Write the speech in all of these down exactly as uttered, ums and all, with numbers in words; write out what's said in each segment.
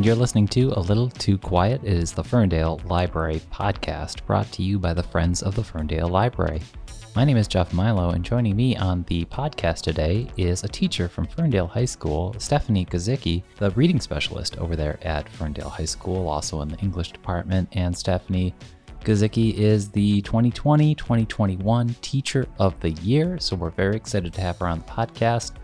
and you're listening to A Little Too Quiet. It is the Ferndale Library podcast, brought to you by the Friends of the Ferndale Library. My name is Jeff Milo, and joining me on the podcast today is a teacher from Ferndale High School, Stephanie Gizicki, the reading specialist over there at Ferndale High School, also in the English department. And Stephanie Gizicki is the twenty twenty twenty twenty-one Teacher of the Year, so we're very excited to have her on the podcast.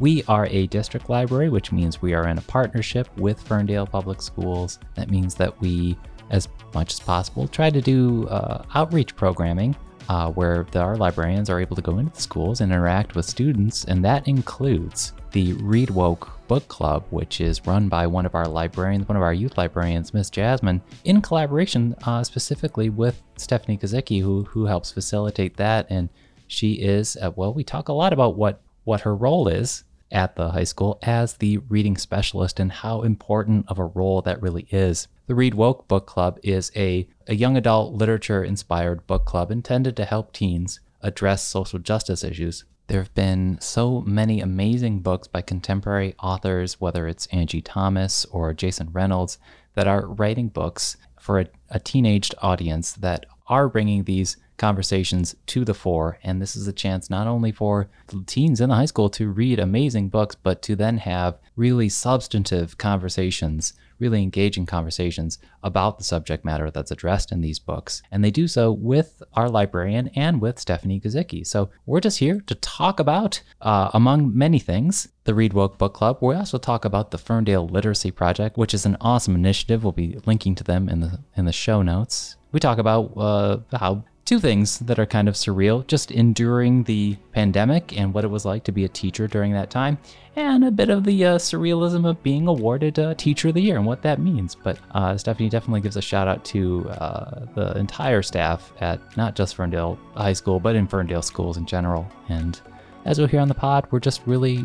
We are a district library, which means we are in a partnership with Ferndale Public Schools. That means that we, as much as possible, try to do uh, outreach programming uh, where the, our librarians are able to go into the schools and interact with students, and that includes the Read Woke Book Club, which is run by one of our librarians, one of our youth librarians, Miss Jasmine, in collaboration uh, specifically with Stephanie Gizicki, who who helps facilitate that. And she is, uh, well, we talk a lot about what, what her role is at the high school as the reading specialist and how important of a role that really is. The Read Woke Book Club is a, a young adult literature-inspired book club intended to help teens address social justice issues. There have been so many amazing books by contemporary authors, whether it's Angie Thomas or Jason Reynolds, that are writing books for a, a teenaged audience that are bringing these conversations to the fore. And this is a chance not only for teens in the high school to read amazing books, but to then have really substantive conversations, really engaging conversations about the subject matter that's addressed in these books. And they do so with our librarian and with Stephanie Gizicki. So we're just here to talk about, uh, among many things, the Read Woke Book Club. We also talk about the Ferndale Literacy Project, which is an awesome initiative. We'll be linking to them in the in the show notes. We talk about uh, how two things that are kind of surreal, just enduring the pandemic and what it was like to be a teacher during that time, and a bit of the uh, surrealism of being awarded uh, Teacher of the Year and what that means. But uh, Stephanie definitely gives a shout out to uh, the entire staff at not just Ferndale High School, but in Ferndale schools in general. And as we're here on the pod, we're just really,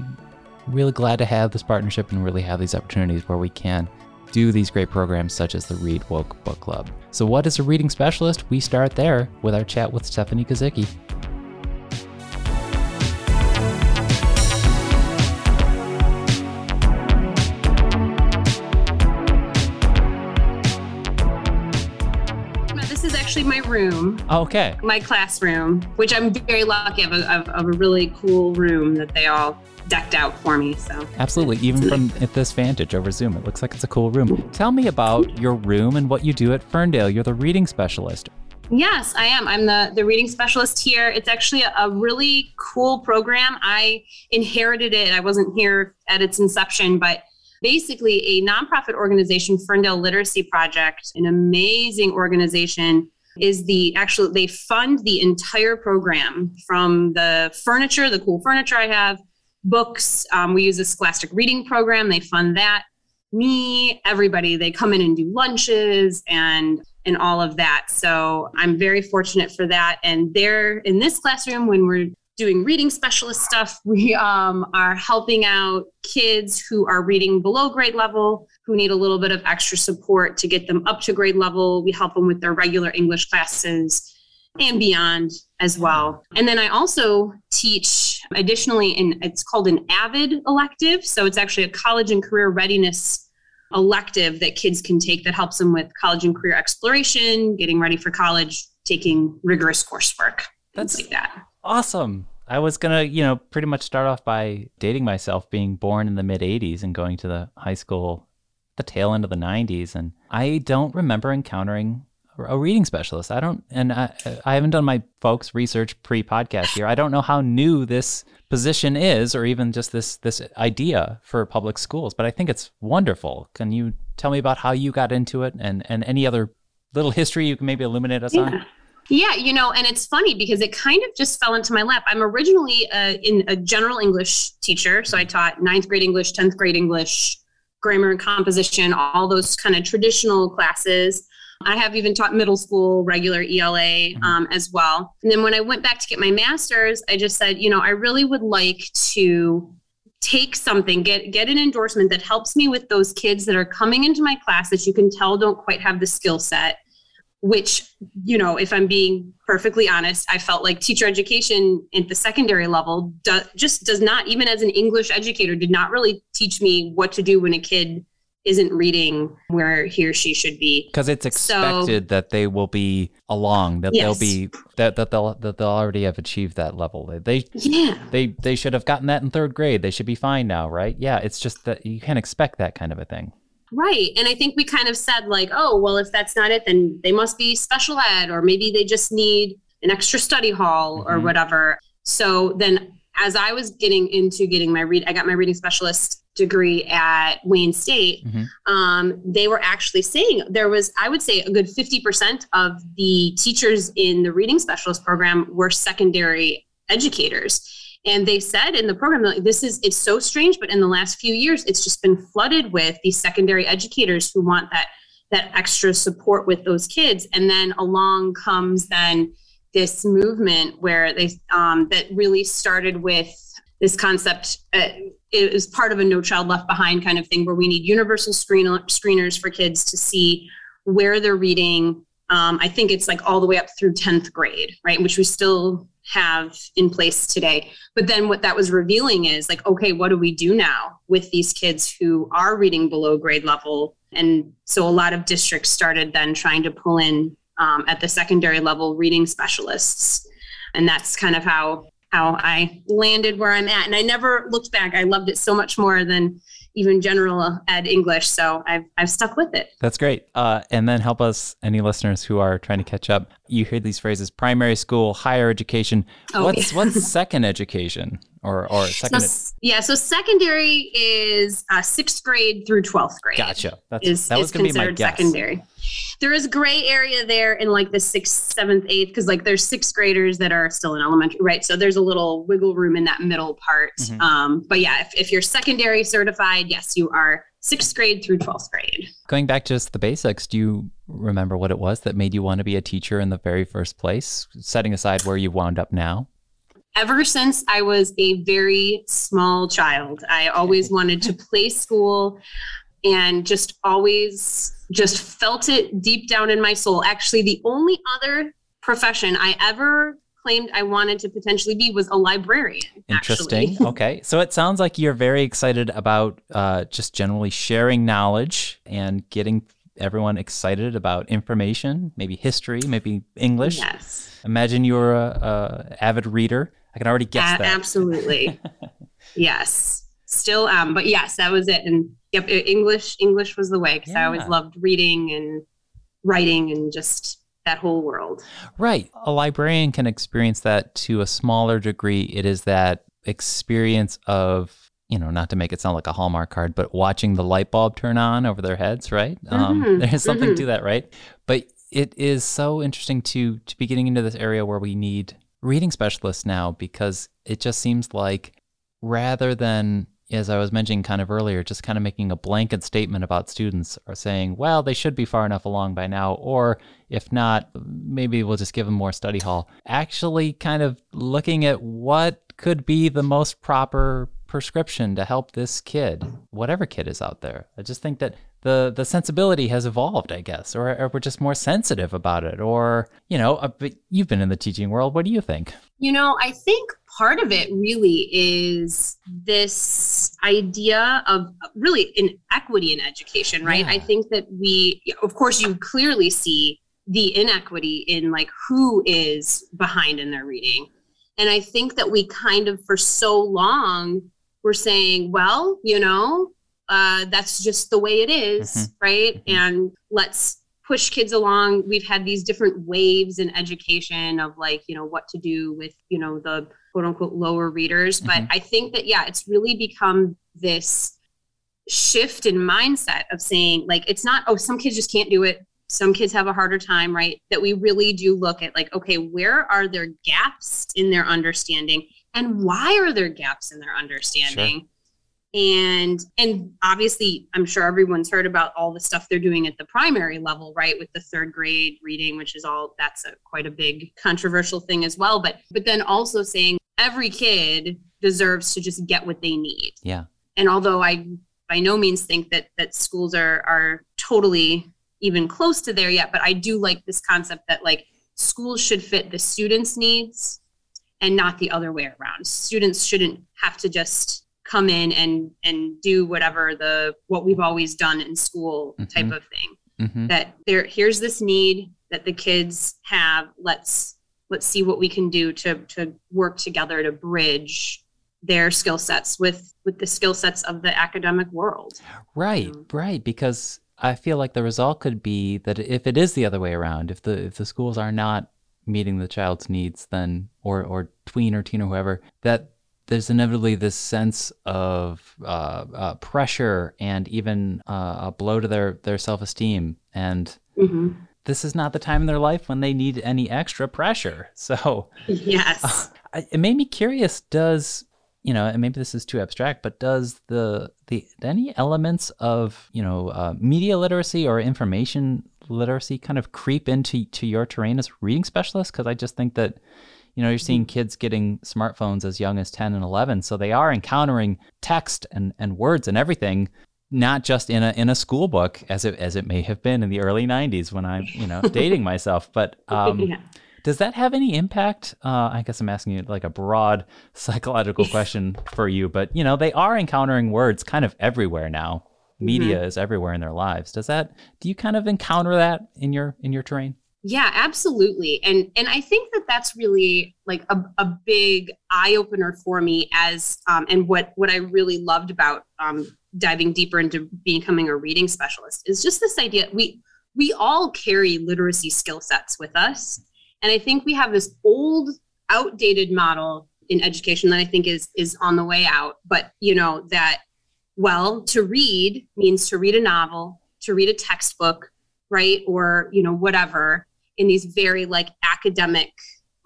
really glad to have this partnership and really have these opportunities where we can do these great programs such as the Read Woke Book Club. So what is a reading specialist? We start there with our chat with Stephanie Gizicki. This is actually my room. Okay. My classroom, which I'm very lucky of a, of, of a really cool room that they all decked out for me. So absolutely, even from this vantage over Zoom, it looks like it's a cool room. Tell me about your room and what you do at Ferndale. You're the reading specialist. Yes, I am. I'm the, the reading specialist here. It's actually a, a really cool program. I inherited it. I wasn't here at its inception, but basically a nonprofit organization, Ferndale Literacy Project, an amazing organization, is the actual, they fund the entire program from the furniture, the cool furniture I have, books. Um, we use a Scholastic reading program. They fund that. Me, everybody, they come in and do lunches and and all of that. So I'm very fortunate for that. And there in this classroom, when we're doing reading specialist stuff, we um, are helping out kids who are reading below grade level, who need a little bit of extra support to get them up to grade level. We help them with their regular English classes and beyond as well. And then I also teach additionally, in it's called an AVID elective. So it's actually a college and career readiness elective that kids can take that helps them with college and career exploration, getting ready for college, taking rigorous coursework, things like that. Awesome. I was going to, you know, pretty much start off by dating myself, being born in the mid eighties and going to the high school, the tail end of the nineties. And I don't remember encountering a reading specialist. I don't, and I, I haven't done my folks research pre-podcast here. I don't know how new this position is, or even just this this idea for public schools, but I think it's wonderful. Can you tell me about how you got into it, and, and any other little history you can maybe illuminate us yeah. on? Yeah, you know, and it's funny because it kind of just fell into my lap. I'm originally a, in a general English teacher. So I taught ninth grade English, tenth grade English, grammar and composition, all those kind of traditional classes. I have even taught middle school, regular E L A um, as well. And then when I went back to get my master's, I just said, you know, I really would like to take something, get get an endorsement that helps me with those kids that are coming into my class that you can tell don't quite have the skill set, which, you know, if I'm being perfectly honest, I felt like teacher education at the secondary level do, just does not, even as an English educator, did not really teach me what to do when a kid isn't reading where he or she should be. Because it's expected so, that they will be along, that yes. they'll be that that they'll that they'll already have achieved that level. They yeah. they they should have gotten that in third grade. They should be fine now, right? Yeah, it's just that you can't expect that kind of a thing. Right. And I think we kind of said like, oh, well, if that's not it, then they must be special ed, or maybe they just need an extra study hall mm-hmm. or whatever. So then as I was getting into getting my read, I got my reading specialist degree at Wayne State. Mm-hmm. Um, they were actually saying there was, I would say a good fifty percent of the teachers in the reading specialist program were secondary educators. And they said in the program, like, this is, it's so strange, but in the last few years, it's just been flooded with these secondary educators who want that, that extra support with those kids. And then along comes then this movement where they, um, that really started with this concept. Uh, it was part of a No Child Left Behind kind of thing where we need universal screen screeners for kids to see where they're reading. Um, I think it's like all the way up through tenth grade, right? Which we still have in place today. But then what that was revealing is like, okay, what do we do now with these kids who are reading below grade level? And so a lot of districts started then trying to pull in um, at the secondary level reading specialists. And that's kind of how, how I landed where I'm at. And I never looked back. I loved it so much more than even general ed English. So I've, I've stuck with it. That's great. Uh, and then help us, any listeners who are trying to catch up. You hear these phrases, primary school, higher education. Oh, what's yeah. what's second education or, or second? So, ed- yeah. So secondary is uh, sixth grade through twelfth grade. Gotcha. That's, is, that was going to be my guess. Secondary. There is gray area there in like the sixth, seventh, eighth, because like there's sixth graders that are still in elementary, right? So there's a little wiggle room in that middle part. Mm-hmm. Um, but yeah, if, if you're secondary certified, yes, you are sixth grade through twelfth grade. Going back to just the basics, do you remember what it was that made you want to be a teacher in the very first place, setting aside where you wound up now? Ever since I was a very small child, I always wanted to play school and just always just felt it deep down in my soul. Actually, the only other profession I ever claimed I wanted to potentially be was a librarian. Interesting. Okay. So it sounds like you're very excited about uh, just generally sharing knowledge and getting everyone excited about information, maybe history, maybe English. Yes. Imagine you're a, a avid reader. I can already guess uh, that. Absolutely. Yes. Still am. Um, but yes, that was it. And yep, English, English was the way because yeah. I always loved reading and writing and just that whole world. Right. A librarian can experience that to a smaller degree. It is that experience of, you know, not to make it sound like a Hallmark card, but watching the light bulb turn on over their heads, right? Mm-hmm. Um, there's something mm-hmm. to that, right? But it is so interesting to, to be getting into this area where we need reading specialists now, because it just seems like rather than, as I was mentioning kind of earlier, just kind of making a blanket statement about students or saying, well, they should be far enough along by now, or if not, maybe we'll just give them more study hall. Actually kind of looking at what could be the most proper prescription to help this kid, whatever kid is out there. I just think that the the sensibility has evolved, I guess, or, or we're just more sensitive about it. Or, you know, uh, but you've been in the teaching world. What do you think? You know, I think part of it really is this idea of really inequity in education, right? Yeah. I think that we, of course, you clearly see the inequity in like who is behind in their reading. And I think that we kind of, for so long, were saying, well, you know, uh, that's just the way it is, mm-hmm. right? Mm-hmm. And let's push kids along. We've had these different waves in education of like, you know, what to do with, you know, the quote unquote lower readers. Mm-hmm. But I think that, yeah, it's really become this shift in mindset of saying like, it's not, oh, some kids just can't do it. Some kids have a harder time, right? That we really do look at like, okay, where are there gaps in their understanding and why are there gaps in their understanding? Sure. And, and obviously I'm sure everyone's heard about all the stuff they're doing at the primary level, right? With the third grade reading, which is all, that's a, quite a big controversial thing as well. But, but then also saying every kid deserves to just get what they need. Yeah. And although I by no means think that, that schools are, are totally even close to there yet, but I do like this concept that like schools should fit the students' needs and not the other way around. Students shouldn't have to just come in and and do whatever the what we've always done in school mm-hmm. type of thing. Mm-hmm. That there here's this need that the kids have. Let's let's see what we can do to to work together to bridge their skill sets with, with the skill sets of the academic world. Right, um, right. Because I feel like the result could be that if it is the other way around, if the if the schools are not meeting the child's needs, then or or tween or teen or whoever, that there's inevitably this sense of uh, uh, pressure and even uh, a blow to their, their self-esteem. And mm-hmm. this is not the time in their life when they need any extra pressure. So yes, uh, it made me curious, does, you know, and maybe this is too abstract, but does the, the any elements of, you know, uh, media literacy or information literacy kind of creep into to your terrain as reading specialist? Because I just think that, you know, you're seeing kids getting smartphones as young as ten and eleven. So they are encountering text and, and words and everything, not just in a in a school book as it as it may have been in the early nineties when I'm, you know, dating myself. But um, yeah. Does that have any impact? Uh, I guess I'm asking you like a broad psychological question for you. But, you know, they are encountering words kind of everywhere now. Media mm-hmm. is everywhere in their lives. Does that do you kind of encounter that in your in your terrain? Yeah, absolutely. And and I think that that's really like a, a big eye opener for me as um, and what what I really loved about um, diving deeper into becoming a reading specialist is just this idea. We we all carry literacy skill sets with us. And I think we have this old, outdated model in education that I think is is on the way out. But, you know, that, well, to read means to read a novel, to read a textbook, right? Or, you know, whatever, in these very like academic,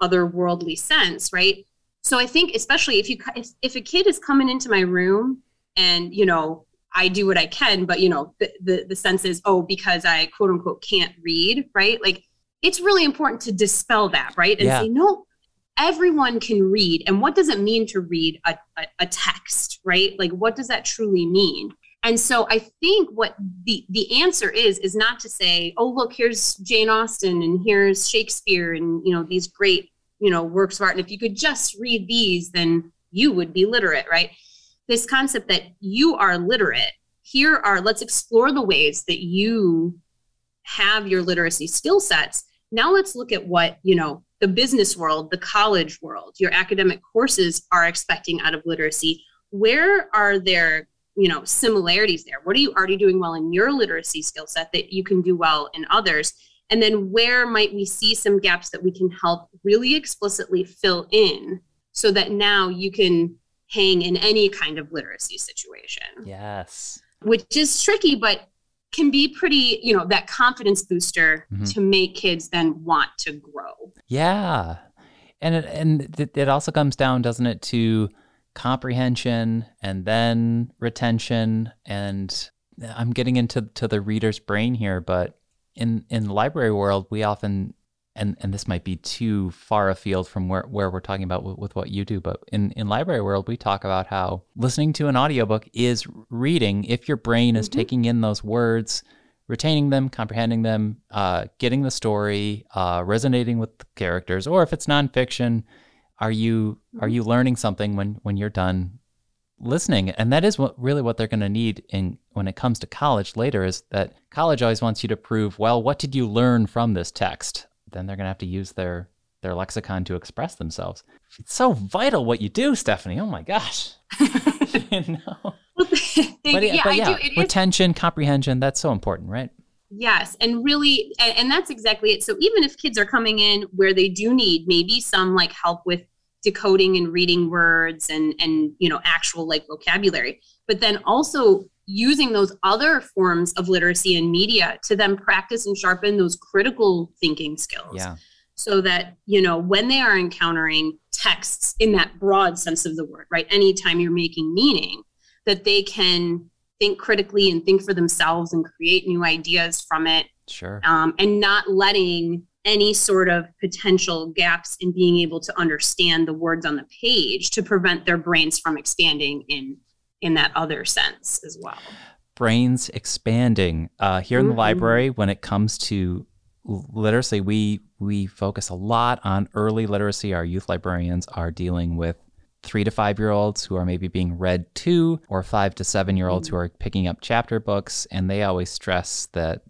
otherworldly sense, right? So I think especially if you if, if a kid is coming into my room and, you know, I do what I can, but, you know, the, the, the sense is, oh, because I quote unquote can't read, right? Like, it's really important to dispel that, right? And yeah. say, no, everyone can read. And what does it mean to read a, a, a text, right? Like, what does that truly mean? And so I think what the, the answer is, is not to say, oh, look, here's Jane Austen and here's Shakespeare and, you know, these great, you know, works of art. And if you could just read these, then you would be literate, right? This concept that you are literate, here are, let's explore the ways that you have your literacy skill sets. Now let's look at what, you know, the business world, the college world, your academic courses are expecting out of literacy. Where are there, you know, similarities there? What are you already doing well in your literacy skill set that you can do well in others? And then where might we see some gaps that we can help really explicitly fill in so that now you can hang in any kind of literacy situation? Yes. Which is tricky, but can be pretty, you know, that confidence booster mm-hmm. to make kids then want to grow. Yeah. And it, and th- it also comes down, doesn't it, to comprehension and then retention. And I'm getting into to the reader's brain here, but in in the library world, we often, and, and this might be too far afield from where, where we're talking about with, with what you do, but in, in library world, we talk about how listening to an audiobook is reading if your brain is mm-hmm. taking in those words, retaining them, comprehending them, uh, getting the story, uh, resonating with the characters, or if it's nonfiction, Are you are you learning something when, when you're done listening? And that is what really what they're going to need in when it comes to college later, is that college always wants you to prove, well, what did you learn from this text? Then they're going to have to use their, their lexicon to express themselves. It's so vital what you do, Stephanie. Oh, my gosh. You know? Well, thank but, yeah, yeah, but, yeah, I do. It retention, is... comprehension, that's so important, right? Yes. And really, and, and that's exactly it. So even if kids are coming in where they do need maybe some like help with decoding and reading words and, and, you know, actual like vocabulary, but then also using those other forms of literacy and media to then practice and sharpen those critical thinking skills yeah. so that, you know, when they are encountering texts in that broad sense of the word, right? Anytime you're making meaning, that they can think critically and think for themselves and create new ideas from it. Sure. Um, and not letting any sort of potential gaps in being able to understand the words on the page to prevent their brains from expanding in, in that other sense as well. Brains expanding. Uh, here mm-hmm. in the library, when it comes to literacy, we, we focus a lot on early literacy. Our youth librarians are dealing with three to five year olds who are maybe being read to, or five to seven year olds mm-hmm. who are picking up chapter books. And they always stress that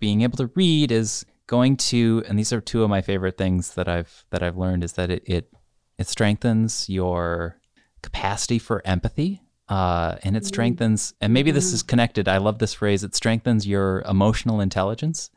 being able to read is going to, and these are two of my favorite things that I've, that I've learned, is that it, it, it strengthens your capacity for empathy. Uh, and it strengthens, and maybe this is connected, I love this phrase, it strengthens your emotional intelligence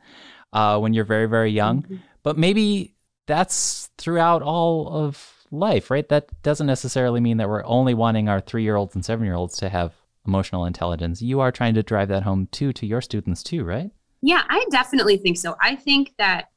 uh, when you're very, very young. Mm-hmm. But maybe that's throughout all of life, right? That doesn't necessarily mean that we're only wanting our three-year-olds and seven-year-olds to have emotional intelligence. You are trying to drive that home too, to your students too, right? Yeah, I definitely think so. I think that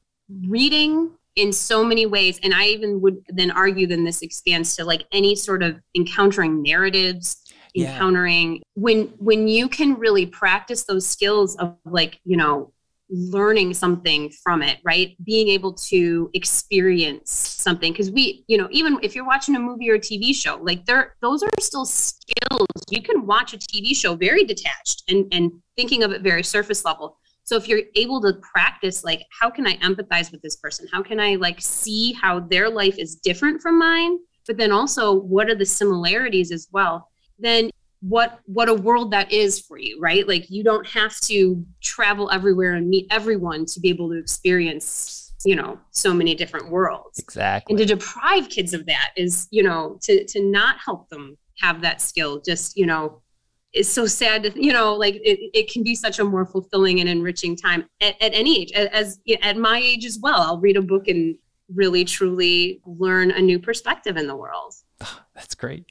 reading in so many ways, and I even would then argue then this expands to like any sort of encountering narratives, Yeah. encountering when when you can really practice those skills of like, you know, learning something from it, right? Being able to experience something, because we, you know, even if you're watching a movie or a T V show, like there, those are still skills. You can watch a T V show very detached and and thinking of it very surface level. So if you're able to practice, like, how can I empathize with this person? How can I like see how their life is different from mine? But then also, what are the similarities as well? Then what what a world that is for you, right? Like you don't have to travel everywhere and meet everyone to be able to experience, you know, so many different worlds. Exactly. And to deprive kids of that is, you know, to to not help them have that skill just, you know, is so sad to, you know, like it, it can be such a more fulfilling and enriching time at, at any age, as, as at my age as well. I'll read a book and really, truly learn a new perspective in the world. Oh, that's great.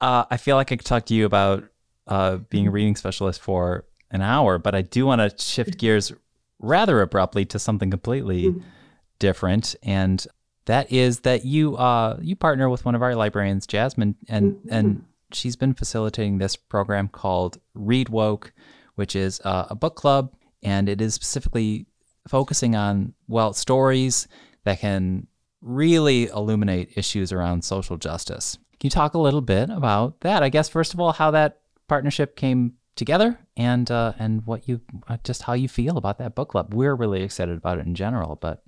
Uh, I feel like I could talk to you about uh, being a reading specialist for an hour, but I do want to shift gears rather abruptly to something completely mm-hmm. different. And that is that you uh, you partner with one of our librarians, Jasmine, and, mm-hmm. and she's been facilitating this program called Read Woke, which is uh, a book club. And it is specifically focusing on, well, stories that can really illuminate issues around social justice. Can you talk a little bit about that? I guess, first of all, how that partnership came together and uh, and what you uh, just how you feel about that book club. We're really excited about it in general, but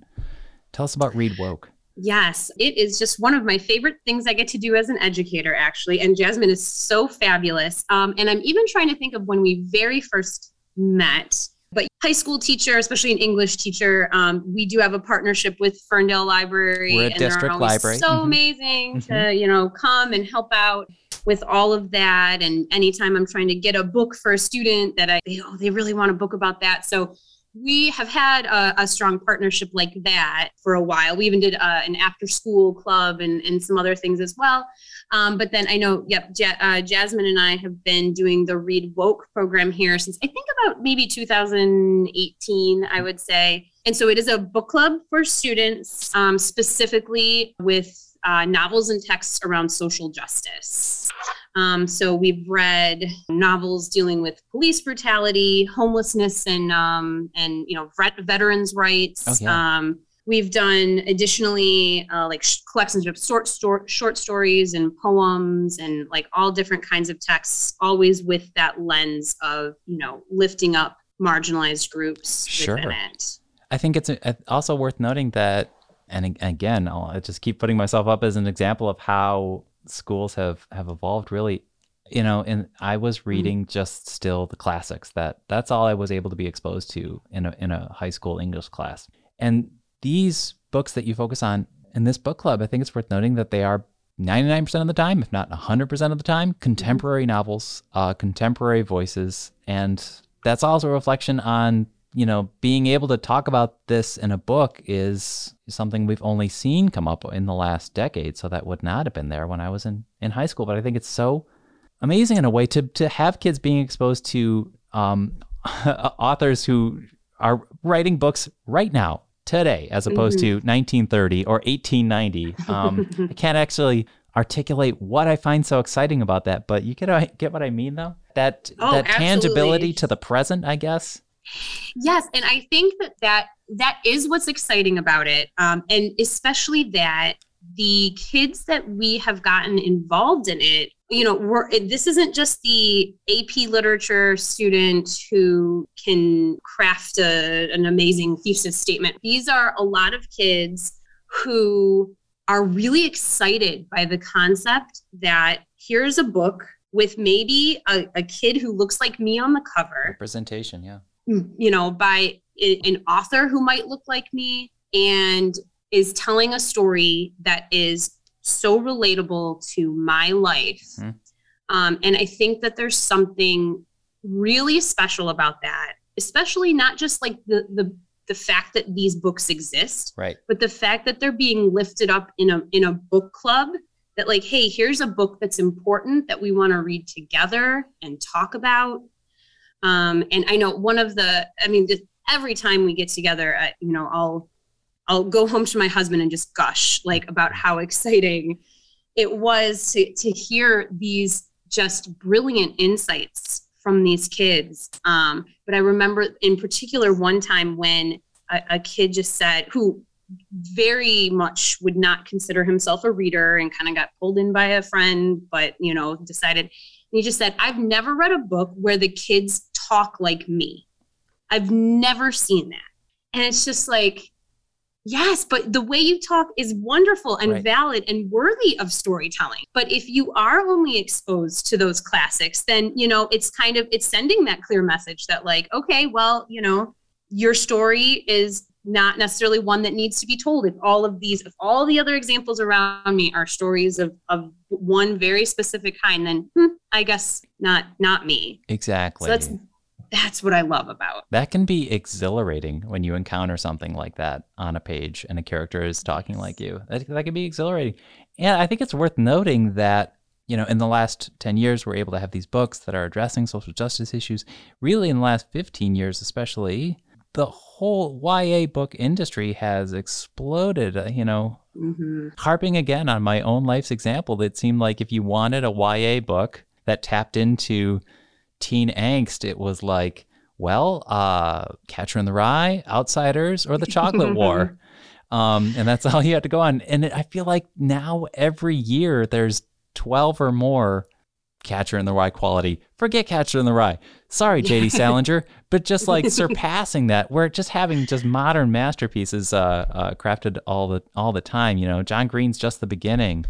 tell us about Read Woke. Yes, it is just one of my favorite things I get to do as an educator, actually. And Jasmine is so fabulous. Um, and I'm even trying to think of when we very first met. But high school teacher, especially an English teacher, um, we do have a partnership with Ferndale Library. We're a and district library. So mm-hmm. amazing mm-hmm. to, you know, come and help out with all of that. And anytime I'm trying to get a book for a student that I, they, oh, they really want a book about that. So we have had a, a strong partnership like that for a while. We even did uh, an after school club and, and some other things as well. Um, but then I know, yep, ja- uh, Jasmine and I have been doing the Read Woke program here since I think about maybe two thousand eighteen, I would say. And so it is a book club for students, um, specifically with uh, novels and texts around social justice. Um, so we've read novels dealing with police brutality, homelessness, and um, and you know veterans' rights. Oh, yeah. um, we've done additionally uh, like sh- collections of short, stor- short stories and poems, and like all different kinds of texts, always with that lens of you know lifting up marginalized groups sure. within it. I think it's also worth noting that, and again, I'll just keep putting myself up as an example of how schools have, have evolved really, you know, and I was reading just still the classics that that's all I was able to be exposed to in a, in a high school English class. And these books that you focus on in this book club, I think it's worth noting that they are ninety-nine percent of the time, if not a hundred percent of the time, contemporary novels, uh, contemporary voices. And that's also a reflection on, you know, being able to talk about this in a book is something we've only seen come up in the last decade. So that would not have been there when I was in, in high school. But I think it's so amazing in a way to, to have kids being exposed to um, authors who are writing books right now, today, as opposed mm-hmm. to nineteen thirty or eighteen ninety. Um, I can't actually articulate what I find so exciting about that, but you get, get what I mean, though? That, oh, that tangibility to the present, I guess. Yes. And I think that that, that is what's exciting about it. Um, and especially that the kids that we have gotten involved in it, you know, we're, this isn't just the A P literature student who can craft a, an amazing thesis statement. These are a lot of kids who are really excited by the concept that here's a book with maybe a, a kid who looks like me on the cover. Representation, yeah. You know, by an author who might look like me and is telling a story that is so relatable to my life. Mm-hmm. Um, and I think that there's something really special about that, especially not just like the, the, the fact that these books exist, right, but the fact that they're being lifted up in a, in a book club that like, hey, here's a book that's important that we want to read together and talk about. Um, and I know one of the, I mean, just every time we get together, uh, you know, I'll, I'll go home to my husband and just gush like about how exciting it was to, to hear these just brilliant insights from these kids. Um, but I remember in particular one time when a, a kid just said, who very much would not consider himself a reader and kind of got pulled in by a friend, but, you know, decided, and he just said, I've never read a book where the kids talk like me. I've never seen that. And it's just like, yes, but the way you talk is wonderful and right, valid and worthy of storytelling. But if you are only exposed to those classics, then, you know, it's kind of, it's sending that clear message that like, okay, well, you know, your story is not necessarily one that needs to be told. If all of these, if all the other examples around me are stories of, of one very specific kind, then hmm, I guess not, not me. Exactly. So that's, That's what I love about. That can be exhilarating when you encounter something like that on a page and a character is talking like you. That, that can be exhilarating. And I think it's worth noting that, you know, in the last ten years, we're able to have these books that are addressing social justice issues. Really, in the last fifteen years, especially, the whole Y A book industry has exploded, you know, mm-hmm. harping again on my own life's example that seemed like if you wanted a Y A book that tapped into teen angst, it was like, well, uh, Catcher in the Rye, Outsiders, or The Chocolate War. Um, and that's all you had to go on. And it, I feel like now every year there's twelve or more Catcher in the Rye quality. Forget Catcher in the Rye. Sorry, J D Salinger. But just like surpassing that, we're just having just modern masterpieces uh, uh, crafted all the all the time. You know, John Green's just the beginning.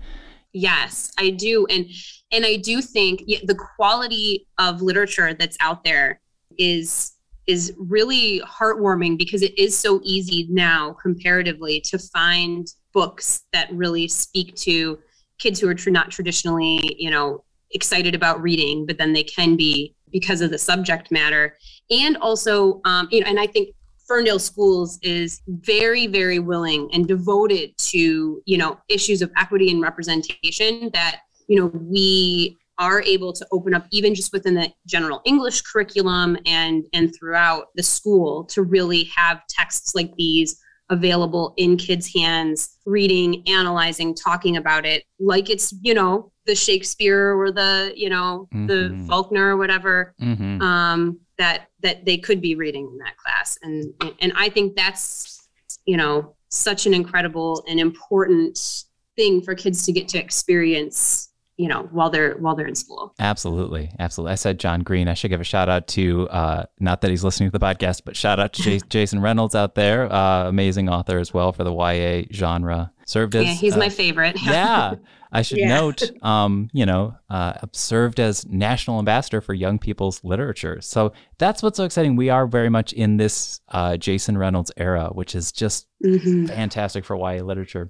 Yes, I do. And and I do think the quality of literature that's out there is is really heartwarming because it is so easy now comparatively to find books that really speak to kids who are tr- not traditionally, you know, excited about reading, but then they can be because of the subject matter. And also, um, you know, and I think Ferndale Schools is very, very willing and devoted to, you know, issues of equity and representation that, you know, we are able to open up even just within the general English curriculum and, and throughout the school to really have texts like these available in kids' hands, reading, analyzing, talking about it like it's, you know, the Shakespeare or the, you know, mm-hmm. the Faulkner or whatever. Mm-hmm. Um, that that they could be reading in that class. And and I think that's, you know, such an incredible and important thing for kids to get to experience, you know, while they're while they're in school. Absolutely. Absolutely. I said John Green. I should give a shout out to, uh, not that he's listening to the podcast, but shout out to J- Jason Reynolds out there. Uh, amazing author as well for the Y A genre. Served as, yeah, he's uh, my favorite. yeah. I should yeah. note, um, you know, uh, served as national ambassador for young people's literature. So that's what's so exciting. We are very much in this uh, Jason Reynolds era, which is just mm-hmm. fantastic for Y A literature.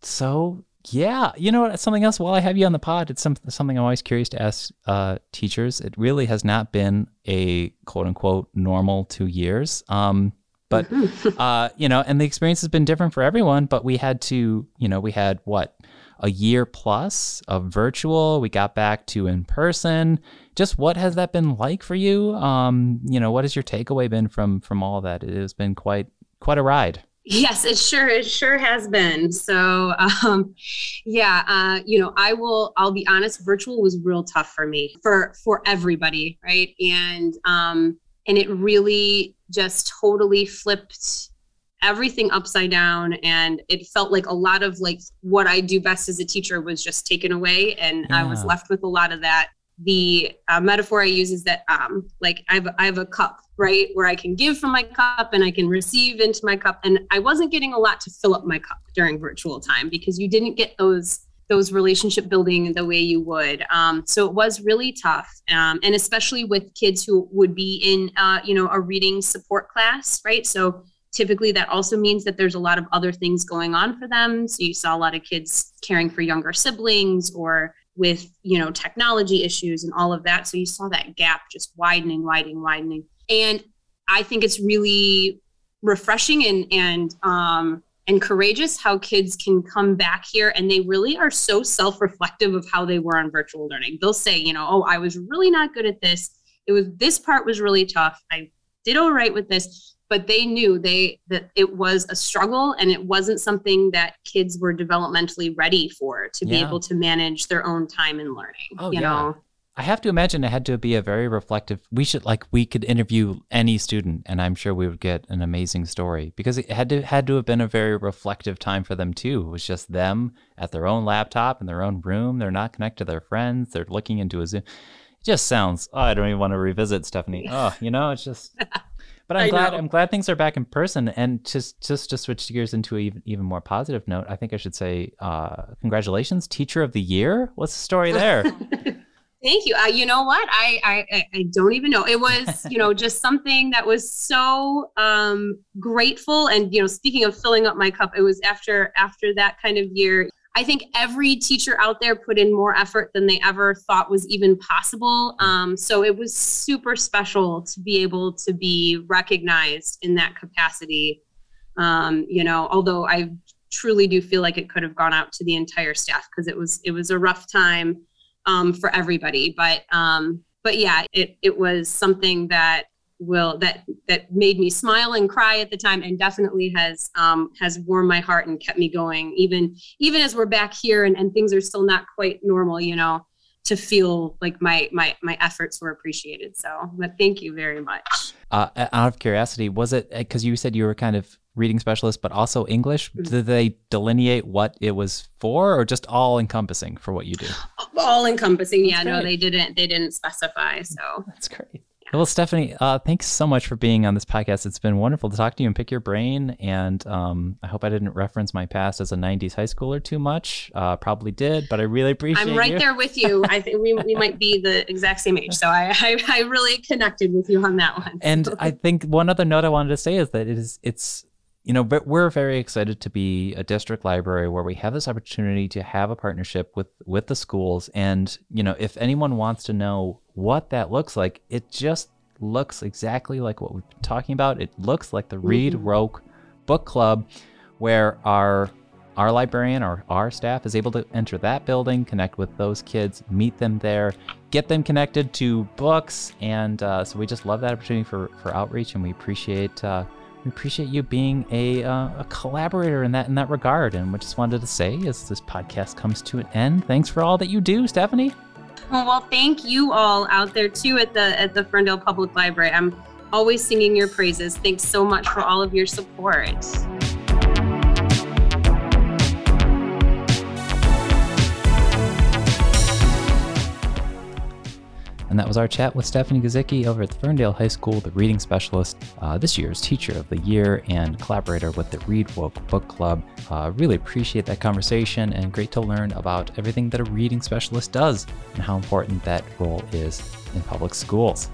So, yeah, you know what? Something else while I have you on the pod, it's some, something I'm always curious to ask uh, teachers. It really has not been a quote unquote normal two years. Um, but, uh, you know, and the experience has been different for everyone, but we had to, you know, we had what? A year plus of virtual, we got back to in person. Just what has that been like for you? Um, you know, what has your takeaway been from from all that? It has been quite quite a ride. Yes, it sure it sure has been. So, um, yeah, uh, you know, I will. I'll be honest. Virtual was real tough for me, for for everybody, right? And um, and it really just totally flipped everything upside down, and it felt like a lot of like what I do best as a teacher was just taken away, and yeah. I was left with a lot of that the uh, metaphor I use is that um, like I've, I have a cup, right, where I can give from my cup and I can receive into my cup. And I wasn't getting a lot to fill up my cup during virtual time because you didn't get those those relationship building the way you would. Um, so it was really tough. Um, and especially with kids who would be in, uh, you know, a reading support class, right? So typically that also means that there's a lot of other things going on for them. So you saw a lot of kids caring for younger siblings or with, you know, technology issues and all of that. So you saw that gap just widening, widening, widening. And I think it's really refreshing and, and, um, and courageous how kids can come back here. And they really are so self-reflective of how they were on virtual learning. They'll say, you know, oh, I was really not good at this. It was, this part was really tough. I did all right with this. But they knew they that it was a struggle and it wasn't something that kids were developmentally ready for to yeah. be able to manage their own time and learning. Oh, you yeah. know? I have to imagine it had to be a very reflective. We should like we could interview any student and I'm sure we would get an amazing story because it had to had to have been a very reflective time for them, too. It was just them at their own laptop in their own room. They're not connected to their friends. They're looking into a Zoom. It just sounds. Oh, I don't even want to revisit, Stephanie. Oh, you know, it's just. But I'm I glad know. I'm glad things are back in person. And just just to switch gears into an even, even more positive note, I think I should say uh, congratulations, Teacher of the Year. What's the story there? Thank you. Uh, you know what? I, I I don't even know. It was, you know, just something that was so um, grateful. And, you know, speaking of filling up my cup, it was after after that kind of year. I think every teacher out there put in more effort than they ever thought was even possible. Um, so it was super special to be able to be recognized in that capacity. Um, you know, although I truly do feel like it could have gone out to the entire staff because it was it was a rough time um, for everybody. But um, but yeah, it it was something that will that that made me smile and cry at the time, and definitely has um has warmed my heart and kept me going even even as we're back here and, and things are still not quite normal, you know, to feel like my my my efforts were appreciated. So but thank you very much. Uh out of curiosity, was it because you said you were kind of reading specialist but also English, did they delineate what it was for or just all encompassing for what you do? All encompassing. Yeah, no, they didn't they didn't specify. So that's great. Well, Stephanie, uh, thanks so much for being on this podcast. It's been wonderful to talk to you and pick your brain. And um, I hope I didn't reference my past as a nineties high schooler too much. Uh, probably did, but I really appreciate it. I'm right you. there with you. I think we, we might be the exact same age. So I, I, I really connected with you on that one. And I think one other note I wanted to say is that it is, it's, you know, but we're very excited to be a district library where we have this opportunity to have a partnership with, with the schools. And, you know, if anyone wants to know what that looks like, it just looks exactly like what we've been talking about. It looks like the Read Woke Book Club, where our our librarian or our staff is able to enter that building, connect with those kids, meet them there, get them connected to books. And uh, so we just love that opportunity for, for outreach, and we appreciate uh, We appreciate you being a uh, a collaborator in that in that regard. And what I just wanted to say is this podcast comes to an end. Thanks for all that you do, Stephanie. Well, thank you all out there too at the at the Ferndale Public Library. I'm always singing your praises. Thanks so much for all of your support. And that was our chat with Stephanie Gizicki over at the Ferndale High School, the reading specialist, uh, this year's Teacher of the Year and collaborator with the Read Woke Book Club. Uh, really appreciate that conversation and great to learn about everything that a reading specialist does and how important that role is in public schools.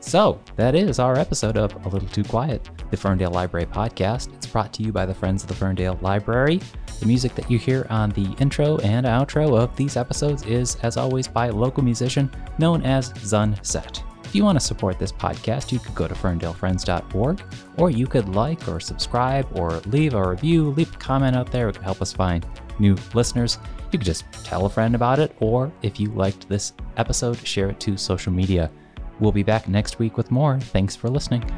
So that is our episode of A Little Too Quiet, the Ferndale Library podcast. It's brought to you by the Friends of the Ferndale Library. The music that you hear on the intro and outro of these episodes is, as always, by a local musician known as Zun Set. If you want to support this podcast, you could go to Ferndale Friends dot org, or you could like or subscribe or leave a review, leave a comment out there. It could help us find new listeners. You could just tell a friend about it, or if you liked this episode, share it to social media. We'll be back next week with more. Thanks for listening.